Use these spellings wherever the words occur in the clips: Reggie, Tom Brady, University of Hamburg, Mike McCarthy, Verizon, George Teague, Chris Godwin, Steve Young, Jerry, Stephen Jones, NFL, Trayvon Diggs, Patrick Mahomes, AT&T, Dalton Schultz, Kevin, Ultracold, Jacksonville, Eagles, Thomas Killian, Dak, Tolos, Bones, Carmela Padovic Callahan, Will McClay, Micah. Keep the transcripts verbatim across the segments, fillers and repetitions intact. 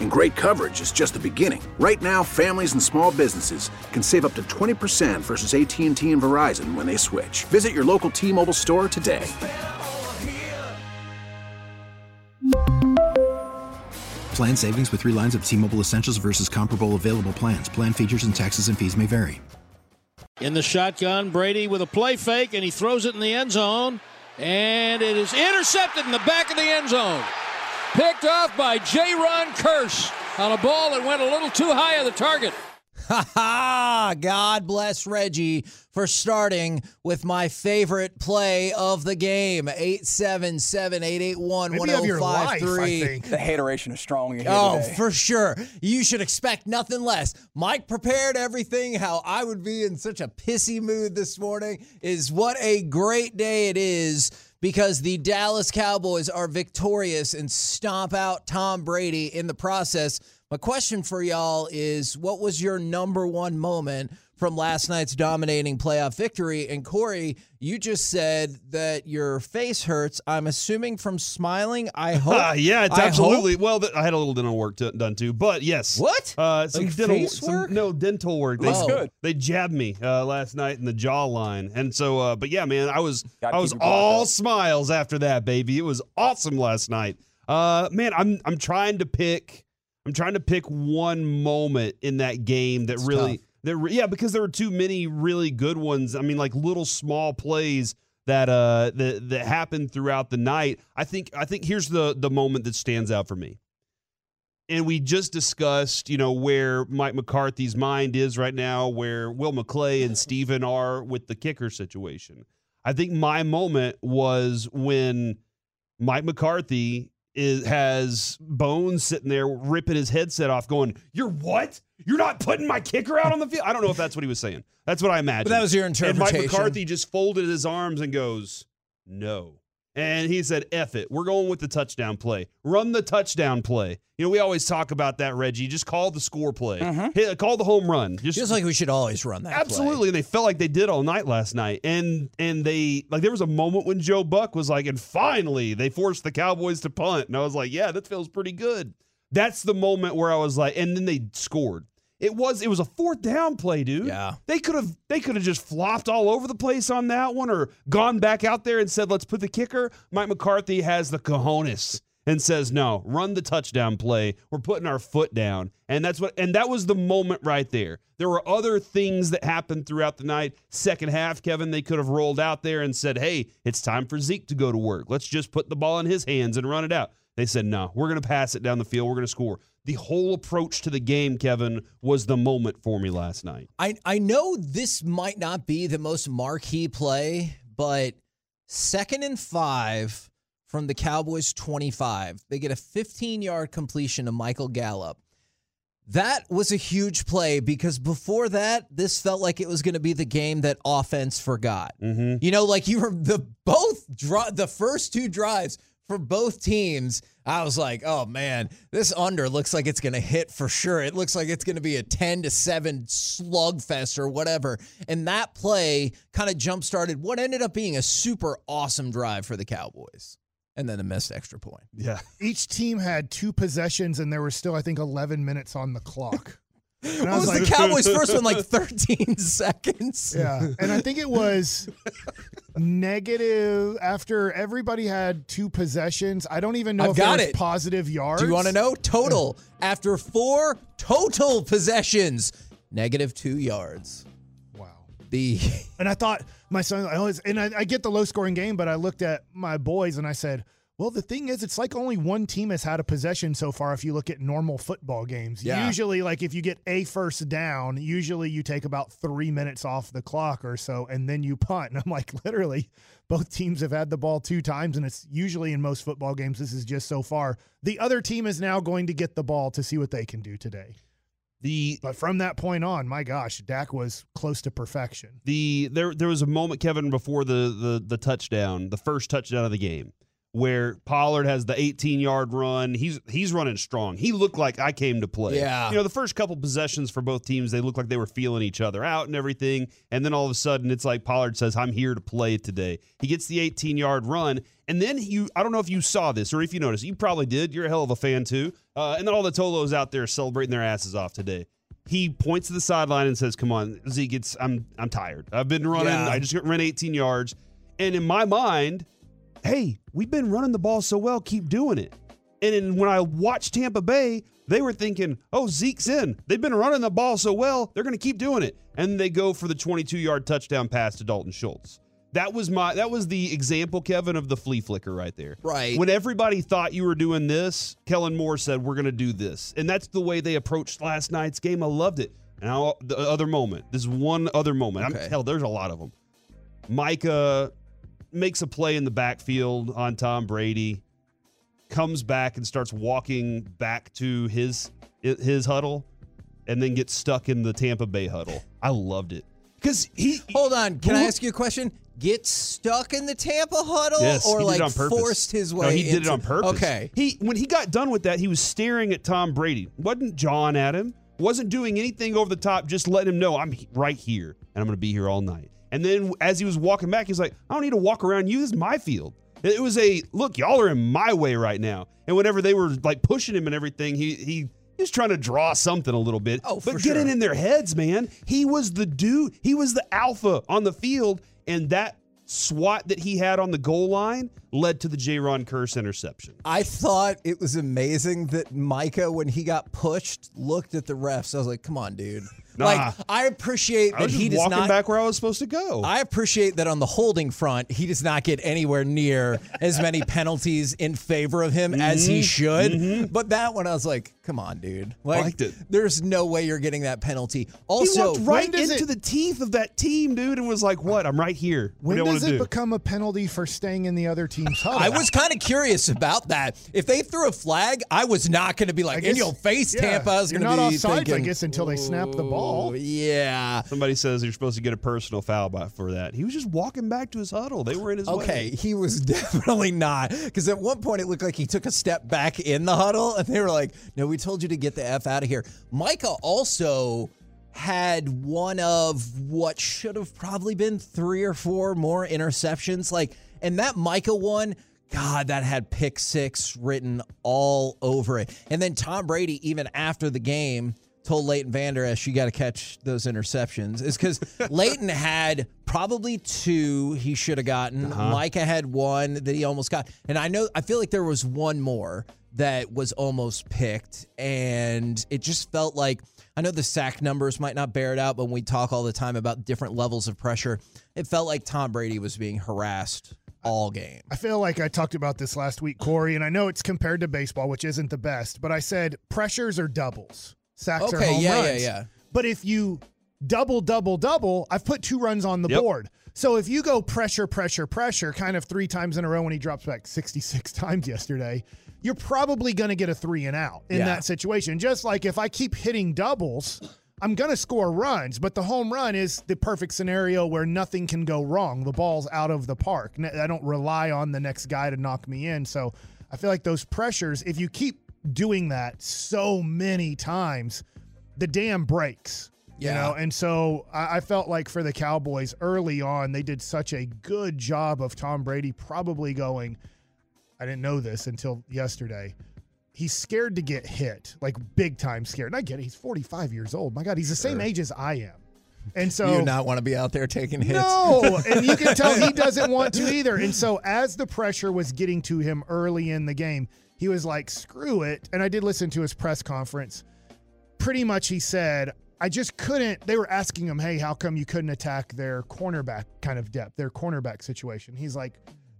And great coverage is just the beginning. Right now, families and small businesses can save up to twenty percent versus A T and T and Verizon when they switch. Visit your local T-Mobile store today. Plan savings with three lines of T-Mobile Essentials versus comparable available plans. Plan features and taxes and fees may vary. In the shotgun, Brady with a play fake, and he throws it in the end zone. And it is intercepted in the back of the end zone. Picked off by Jayron Kearse on a ball that went a little too high of the target. Ha ha! God bless Reggie for starting with my favorite play of the game. eight seven seven, eight eight one, one oh five three. The hateration is strong here Oh, today. For sure. You should expect nothing less. Mike prepared everything. How I would be in such a pissy mood this morning is what a great day it is, because the Dallas Cowboys are victorious and stomp out Tom Brady in the process. My question for y'all is, what was your number one moment from last night's dominating playoff victory? And Corey, you just said that your face hurts. I'm assuming from smiling. I hope. Uh, yeah, it's I absolutely. Hope. Well, th- I had a little dental work to, done too, but yes. What? Uh, some like dental face work? Some, no, dental work. They, oh. good. They jabbed me uh, last night in the jawline, and so. Uh, but yeah, man, I was Gotta I was all smiles after that, baby. It was awesome last night. Uh, man, I'm I'm trying to pick. I'm trying to pick one moment in that game that it's really, that re- yeah, because there were too many really good ones. I mean, like little small plays that uh that, that happened throughout the night. I think I think here's the the moment that stands out for me. And we just discussed, you know, where Mike McCarthy's mind is right now, where Will McClay and Steven are with the kicker situation. I think my moment was when Mike McCarthy Is, has Bones sitting there ripping his headset off going, "You're what? You're not putting my kicker out on the field?" I don't know if that's what he was saying. That's what I imagined. But that was your interpretation. And Mike McCarthy just folded his arms and goes, "No." And he said, "F it. We're going with the touchdown play. Run the touchdown play." You know, we always talk about that, Reggie. Just call the score play. Uh-huh. Hey, call the home run. Just, just like we should always run that absolutely play. And they felt like they did all night last night. And and they, like, there was a moment when Joe Buck was like, "And finally, they forced the Cowboys to punt." And I was like, yeah, that feels pretty good. That's the moment where I was like, and then they scored. It was it was a fourth down play, dude. Yeah. They could have they could have just flopped all over the place on that one, or gone back out there and said, "Let's put the kicker." Mike McCarthy has the cojones and says, "No, run the touchdown play. We're putting our foot down." And that's what and that was the moment right there. There were other things that happened throughout the night. Second half, Kevin, they could have rolled out there and said, "Hey, it's time for Zeke to go to work. Let's just put the ball in his hands and run it out." They said, "No, we're going to pass it down the field. We're going to score." The whole approach to the game, Kevin, was the moment for me last night. I, I know this might not be the most marquee play, but second and five from the Cowboys' twenty-five. They get a fifteen-yard completion to Michael Gallup. That was a huge play, because before that, this felt like it was going to be the game that offense forgot. Mm-hmm. You know, like you were the both dr- the first two drives for both teams, I was like, "Oh man, this under looks like it's going to hit for sure. It looks like it's going to be a ten to seven slugfest or whatever." And that play kind of jump-started what ended up being a super awesome drive for the Cowboys. And then a missed extra point. Yeah. Each team had two possessions, and there were still, I think, eleven minutes on the clock. And what was, was like, the Cowboys' first one, like thirteen seconds? Yeah, and I think it was negative after everybody had two possessions. I don't even know I've if got it was it. positive yards. Do you want to know? Total. After four total possessions, negative two yards. Wow. The And I thought, my son, I always, and I, I get the low-scoring game, but I looked at my boys and I said, well, the thing is, it's like only one team has had a possession so far if you look at normal football games. Yeah. Usually, like, if you get a first down, usually you take about three minutes off the clock or so, and then you punt. And I'm like, literally, both teams have had the ball two times, and it's usually in most football games, this is just so far. The other team is now going to get the ball to see what they can do today. The but from that point on, my gosh, Dak was close to perfection. The there there was a moment, Kevin, before the the the touchdown, the first touchdown of the game, where Pollard has the eighteen-yard run. He's he's running strong. He looked like I came to play. Yeah. You know, the first couple possessions for both teams, they looked like they were feeling each other out and everything, and then all of a sudden it's like Pollard says, I'm here to play today. He gets the eighteen-yard run, and then you I don't know if you saw this or if you noticed. You probably did. You're a hell of a fan, too. Uh, and then all the Tolos out there celebrating their asses off today. He points to the sideline and says, come on, Zeke, it's, I'm, I'm tired. I've been running. Yeah. I just ran eighteen yards. And in my mind, hey, we've been running the ball so well, keep doing it. And in, when I watched Tampa Bay, they were thinking, oh, Zeke's in. They've been running the ball so well, they're going to keep doing it. And they go for the twenty-two-yard touchdown pass to Dalton Schultz. That was my that was the example, Kevin, of the flea flicker right there. Right. When everybody thought you were doing this, Kellen Moore said, we're going to do this. And that's the way they approached last night's game. I loved it. And I'll, the other moment, this is one other moment. Okay. I'm, hell, there's a lot of them. Micah makes a play in the backfield on Tom Brady, comes back and starts walking back to his his huddle, and then gets stuck in the Tampa Bay huddle. I loved it. Because he Hold on. Can I ask you a question? Get stuck in the Tampa huddle, yes, or like forced his way? No, he did into, it on purpose. Okay. He when he got done with that, he was staring at Tom Brady. Wasn't jawing at him. Wasn't doing anything over the top. Just letting him know, I'm right here and I'm going to be here all night. And then as he was walking back, he's like, I don't need to walk around you. This is my field. It was a look. Y'all are in my way right now. And whenever they were like pushing him and everything, he he. He's trying to draw something a little bit, oh, but get it sure. in their heads, man. He was the dude. He was the alpha on the field, and that swat that he had on the goal line led to the Jayron Kearse interception. I thought it was amazing that Micah, when he got pushed, looked at the refs. I was like, come on, dude. Nah. Like, I appreciate that I was just he does walking not, back where I was supposed to go. I appreciate that on the holding front, he does not get anywhere near as many penalties in favor of him mm-hmm. as he should. Mm-hmm. But that one, I was like, come on, dude. Like, I liked it. There's no way you're getting that penalty. Also, he walked right into it, the teeth of that team, dude, and was like, what? I'm right here. When what do does it do? become a penalty for staying in the other team's huddle? I was kind of curious about that. If they threw a flag, I was not going to be like, guess, in your face, yeah, Tampa. I was going to be thinking. You're not offside, I guess, until they snap the ball. Oh, yeah. Somebody says you're supposed to get a personal foul by, for that. He was just walking back to his huddle. They were in his okay, way. Okay, he was definitely not. Because at one point, it looked like he took a step back in the huddle, and they were like, no, we told you to get the F out of here. Micah also had one of what should have probably been three or four more interceptions. Like, and that Micah one, God, that had pick six written all over it. And then Tom Brady, even after the game, told Leighton Vander Esch, you got to catch those interceptions. It's because Leighton had probably two he should have gotten. Uh-huh. Micah had one that he almost got. And I know, I feel like there was one more that was almost picked. And it just felt like, I know the sack numbers might not bear it out, but when we talk all the time about different levels of pressure, it felt like Tom Brady was being harassed all game. I feel like I talked about this last week, Corey, and I know it's compared to baseball, which isn't the best, but I said pressures are doubles. Sacks okay, or home yeah, runs. Yeah, yeah. But if you double, double, double, I've put two runs on the yep. board. So if you go pressure, pressure, pressure, kind of three times in a row when he drops back sixty-six times yesterday, you're probably going to get a three and out in yeah. that situation. Just like if I keep hitting doubles, I'm going to score runs, but the home run is the perfect scenario where nothing can go wrong. The ball's out of the park. I don't rely on the next guy to knock me in. So I feel like those pressures, if you keep doing that so many times, the dam breaks, you yeah. know? And so I, I felt like for the Cowboys early on, they did such a good job of Tom Brady probably going, I didn't know this until yesterday. He's scared to get hit, like big time scared. And I get it. He's forty-five years old. My God, he's the sure. same age as I am. And so you not want to be out there taking hits. No, and you can tell he doesn't want to either. And so as the pressure was getting to him early in the game, he was like, screw it. And I did listen to his press conference. Pretty much he said, I just couldn't. They were asking him, hey, how come you couldn't attack their cornerback kind of depth, their cornerback situation? He's like,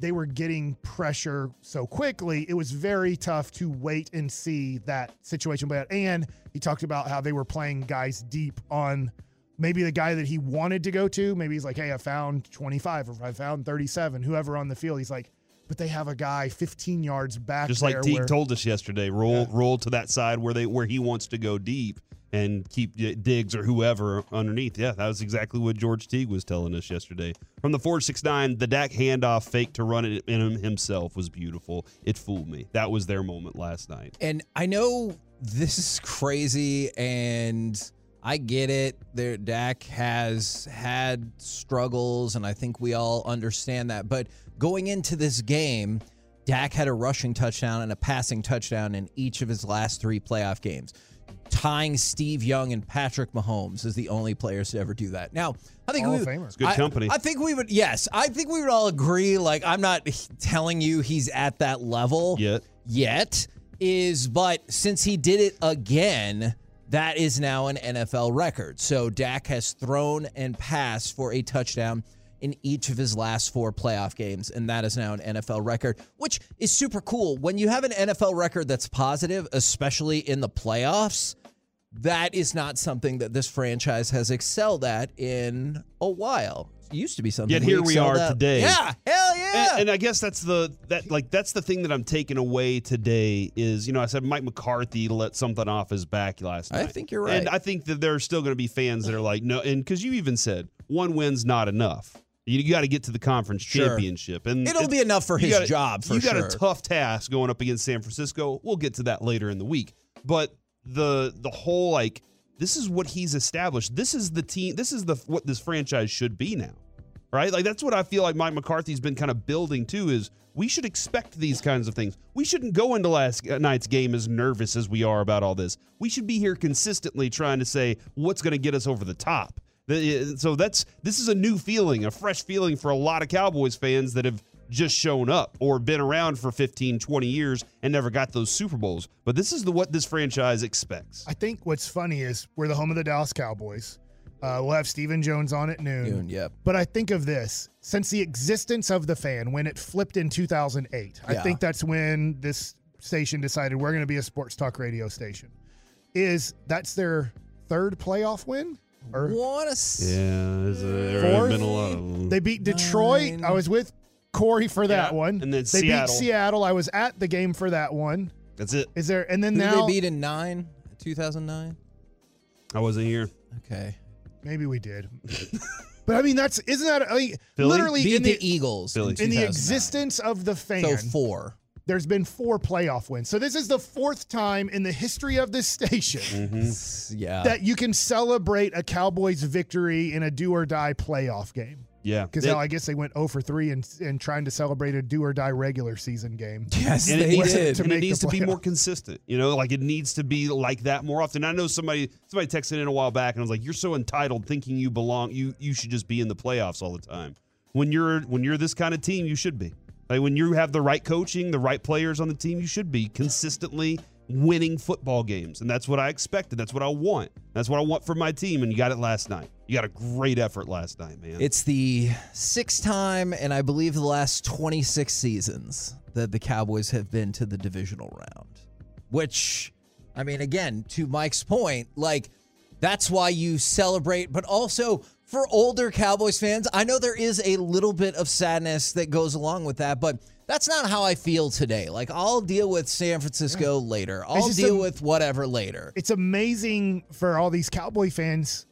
they were getting pressure so quickly. It was very tough to wait and see that situation play out. And he talked about how they were playing guys deep on maybe the guy that he wanted to go to. Maybe he's like, hey, I found twenty-five or I found thirty-seven, whoever on the field. He's like, but they have a guy fifteen yards back. Just like Teague told us yesterday, roll yeah. roll to that side where they where he wants to go deep. and keep Diggs or whoever underneath. Yeah, that was exactly what George Teague was telling us yesterday. From the four six nine, the Dak handoff fake to run it in him himself was beautiful. It fooled me. That was their moment last night. And I know this is crazy, and I get it. Their Dak has had struggles, and I think we all understand that. But going into this game, Dak had a rushing touchdown and a passing touchdown in each of his last three playoff games, tying Steve Young and Patrick Mahomes as the only players to ever do that. Now, I think we would, it's good I, company. I think we would, yes, I think we would all agree. Like, I'm not telling you he's at that level yet. Yet is, but since he did it again, that is now an N F L record. So Dak has thrown and passed for a touchdown in each of his last four playoff games, and that is now an N F L record, which is super cool. When you have an N F L record that's positive, especially in the playoffs, that is not something that this franchise has excelled at in a while. It used to be something. Yet here we, we are at. Today. Yeah, hell yeah. And, and I guess that's the that like that's the thing that I'm taking away today is, you know, I said Mike McCarthy let something off his back last night. I think you're right. And I think that there are still going to be fans that are like, no, and because you even said one win's not enough. You, you got to get to the conference championship. Sure. And it'll it, be enough for his gotta, job for you sure. You got a tough task going up against San Francisco. We'll get to that later in the week. But the the whole, like, this is what he's established. This is the team. This is the what this franchise should be now, right? Like, that's what I feel like Mike McCarthy's been kind of building too. Is we should expect these kinds of things. We shouldn't go into last night's game as nervous as we are about all this. We should be here consistently trying to say what's going to get us over the top. So that's this is a new feeling, a fresh feeling for a lot of Cowboys fans that have just shown up or been around for fifteen, twenty years and never got those Super Bowls. But this is the what this franchise expects. I think what's funny is we're the home of the Dallas Cowboys. Uh, we'll have Stephen Jones on at noon. noon yep. But I think of this, since the existence of the fan, when it flipped in two thousand eight, yeah. I think that's when this station decided we're going to be a sports talk radio station, is that's their third playoff win. Or what a yeah, a, been a lot. They beat Detroit. Nine. I was with Corey for that yeah. one. And then they Seattle. beat Seattle. I was at the game for that one. That's it. Is there? And then Who now they beat in nine, two thousand nine. I wasn't here. Okay, maybe we did. But I mean, that's isn't that I mean, literally beat in the, the Eagles Philly. in the existence of the fan? So four. There's been four playoff wins. So this is the fourth time in the history of this station mm-hmm. yeah. that you can celebrate a Cowboys victory in a do-or-die playoff game. Yeah. Because now I guess they went zero for three in, in trying to celebrate a do-or-die regular season game. Yes, and they it did. To and it needs to be more consistent. You know, like it needs to be like that more often. I know somebody somebody texted in a while back and was like, you're so entitled thinking you belong. You you should just be in the playoffs all the time. When you're When you're this kind of team, you should be. Like when you have the right coaching, the right players on the team, you should be consistently winning football games. And that's what I expected. That's what I want. That's what I want for my team. And you got it last night. You got a great effort last night, man. It's the sixth time, and I believe the last twenty-six seasons that the Cowboys have been to the divisional round. Which, I mean, again, to Mike's point, like that's why you celebrate, but also for older Cowboys fans, I know there is a little bit of sadness that goes along with that, but that's not how I feel today. Like, I'll deal with San Francisco yeah. later. I'll deal a, with whatever later. It's amazing for all these Cowboy fans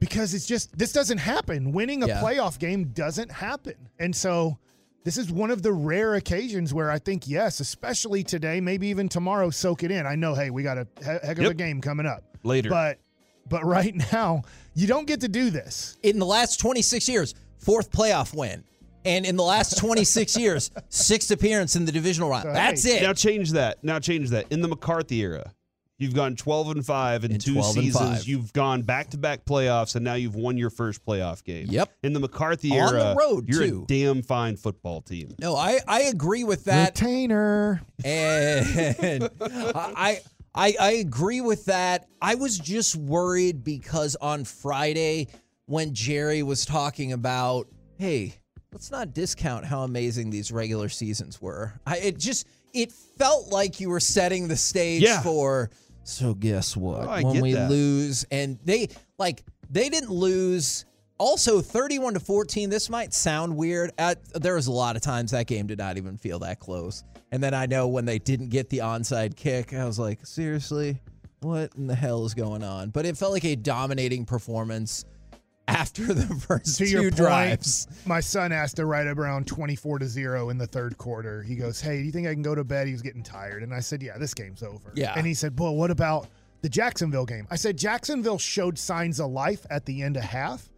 because it's just, this doesn't happen. Winning a yeah. playoff game doesn't happen. And so this is one of the rare occasions where I think, yes, especially today, maybe even tomorrow, soak it in. I know, hey, we got a heck of yep. a game coming up. Later. But But right now, you don't get to do this. In the last twenty-six years, fourth playoff win. And in the last twenty-six years, sixth appearance in the divisional round. Right. That's it. Now change that. Now change that. In the McCarthy era, you've gone twelve and five in, in two seasons. You've gone back-to-back playoffs, and now you've won your first playoff game. Yep. In the McCarthy On era, the road, you're too. a damn fine football team. No, I, I agree with that. Retainer. And I... I I, I agree with that. I was just worried because on Friday when Jerry was talking about, hey, let's not discount how amazing these regular seasons were. I, it just, it felt like you were setting the stage yeah. for, so guess what? Oh, when we that. lose, and they, like, they didn't lose. Also, thirty-one to fourteen, this might sound weird. At, there was a lot of times that game did not even feel that close. And then I know when they didn't get the onside kick, I was like, seriously? what in the hell is going on? But it felt like a dominating performance after the first to two your point, drives. My son asked to write up around twenty-four to zero in the third quarter. He goes, hey, do you think I can go to bed? He was getting tired. And I said, yeah, this game's over. Yeah. And he said, well, what about the Jacksonville game? I said, Jacksonville showed signs of life at the end of half.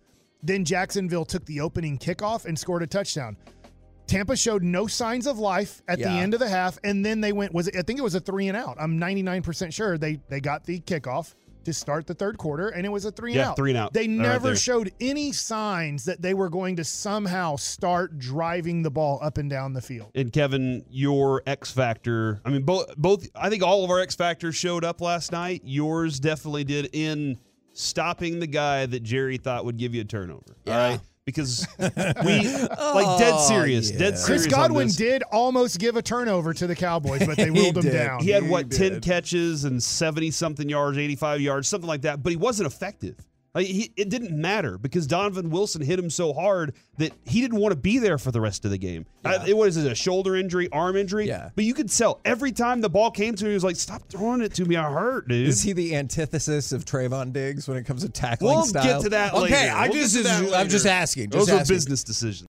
Then Jacksonville took the opening kickoff and scored a touchdown. Tampa showed no signs of life at yeah. the end of the half, and then they went, was it, I think it was a three and out. I'm ninety-nine percent sure they, they got the kickoff to start the third quarter, and it was a three and yeah, out. three and out. They All never right showed any signs that they were going to somehow start driving the ball up and down the field. And, Kevin, your X factor, I mean, both, both. I think all of our X factors showed up last night. Yours definitely did in stopping the guy that Jerry thought would give you a turnover. Yeah. All right? Because we, like, dead serious, oh, yeah. dead serious. Chris Godwin did almost give a turnover to the Cowboys, but they ruled him down. He had, he what, did. ten catches and seventy-something yards, eighty-five yards, something like that, but he wasn't effective. Like, he, it didn't matter because Donovan Wilson hit him so hard that he didn't want to be there for the rest of the game. Yeah. I, it was a shoulder injury, arm injury, yeah. but you could tell. Every time the ball came to him, he was like, stop throwing it to me. I hurt, dude. Is he the antithesis of Trayvon Diggs when it comes to tackling we'll style? We'll get to that okay, later. Okay, I we'll just is, later. I'm just asking. Just Those asking. are business decisions.